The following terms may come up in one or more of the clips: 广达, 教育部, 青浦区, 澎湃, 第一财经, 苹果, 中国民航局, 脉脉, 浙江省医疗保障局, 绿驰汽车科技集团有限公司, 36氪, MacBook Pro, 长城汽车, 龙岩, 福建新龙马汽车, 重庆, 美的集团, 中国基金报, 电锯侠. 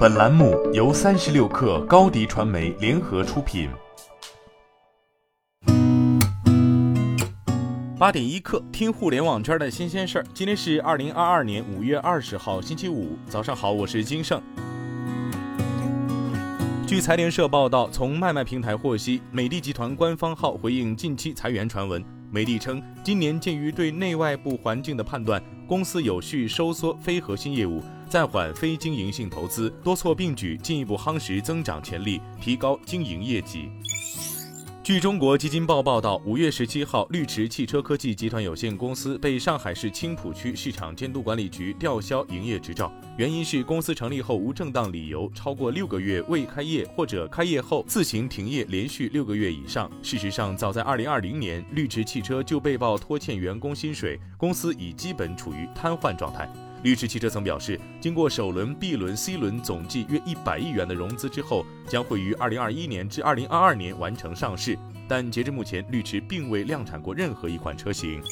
本栏目由36氪高迪传媒联合出品。8点1刻，听互联网圈的新鲜事儿。今天是2022年5月20号，星期五，早上好，我是金盛。据财联社报道，从脉脉平台获悉，美的集团官方号回应近期裁员传闻。美的称，今年鉴于对内外部环境的判断，公司有序收缩非核心业务，暂缓非经营性投资，多措并举，进一步夯实增长潜力，提高经营业绩。据中国基金报报道，5月17号，绿驰汽车科技集团有限公司被上海市青浦区市场监督管理局吊销营业执照，原因是公司成立后无正当理由超过6个月未开业，或者开业后自行停业连续6个月以上。事实上，早在2020年，绿驰汽车就被曝拖欠员工薪水，公司已基本处于瘫痪状态。绿驰汽车曾表示，经过首轮、B 轮、C 轮总计约100亿元的融资之后，将会于2021年至2022年完成上市。但截至目前，绿驰并未量产过任何一款车型。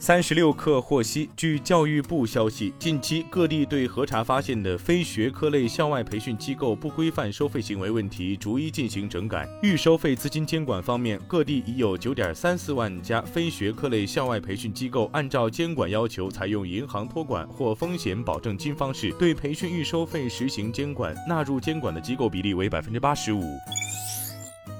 36氪获悉，据教育部消息，近期各地对核查发现的非学科类校外培训机构不规范收费行为问题逐一进行整改。预收费资金监管方面，各地已有 9.34 万家非学科类校外培训机构按照监管要求，采用银行托管或风险保证金方式对培训预收费实行监管，纳入监管的机构比例为 85%。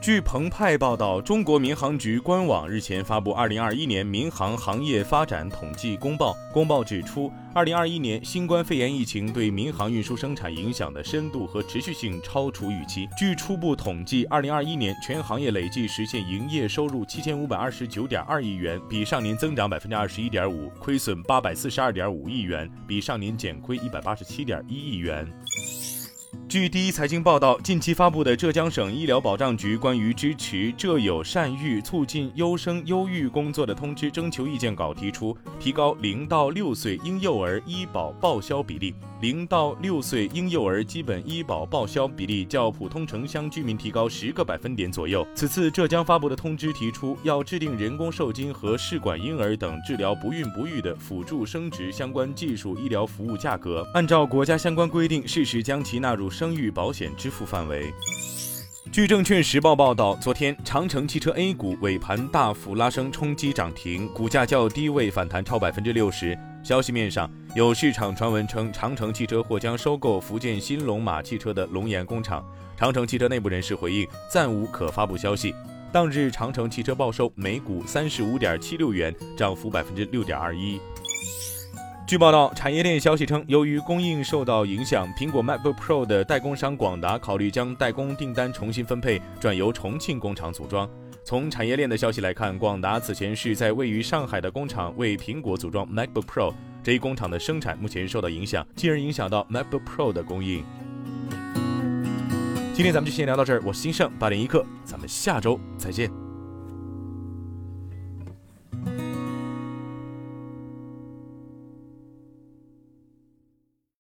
据澎湃报道，中国民航局官网日前发布2021年民航行业发展统计公报。公报指出，2021年新冠肺炎疫情对民航运输生产影响的深度和持续性超出预期。据初步统计，2021年全行业累计实现营业收入7529.2亿元，比上年增长21.5%，亏损842.5亿元，比上年减亏187.1亿元。据第一财经报道，近期发布的浙江省医疗保障局关于支持浙友善育促进优生优育工作的通知征求意见稿提出，提高0到6岁婴幼儿医保报销比例。0到6岁婴幼儿基本医保报销比例较普通城乡居民提高10个百分点左右。此次浙江发布的通知提出，要制定人工受精和试管婴儿等治疗不孕不育的辅助生殖相关技术医疗服务价格，按照国家相关规定，适时将其纳入生育保险支付范围。据证券时报报道，昨天长城汽车 A 股尾盘大幅拉升，冲击涨停，股价较低位反弹超 60%。 消息面上，有市场传闻称，长城汽车或将收购福建新龙马汽车的龙岩工厂。长城汽车内部人士回应，暂无可发布消息。当日长城汽车报收每股 35.76 元，涨幅 6.21%。据报道，产业链消息称，由于供应受到影响，苹果 MacBook Pro 的代工商广达考虑将代工订单重新分配，转由重庆工厂组装。从产业链的消息来看，广达此前是在位于上海的工厂为苹果组装 MacBook Pro， 这一工厂的生产目前受到影响，进而影响到 MacBook Pro 的供应。今天咱们就先聊到这儿，我是金盛，8点1刻，咱们下周再见。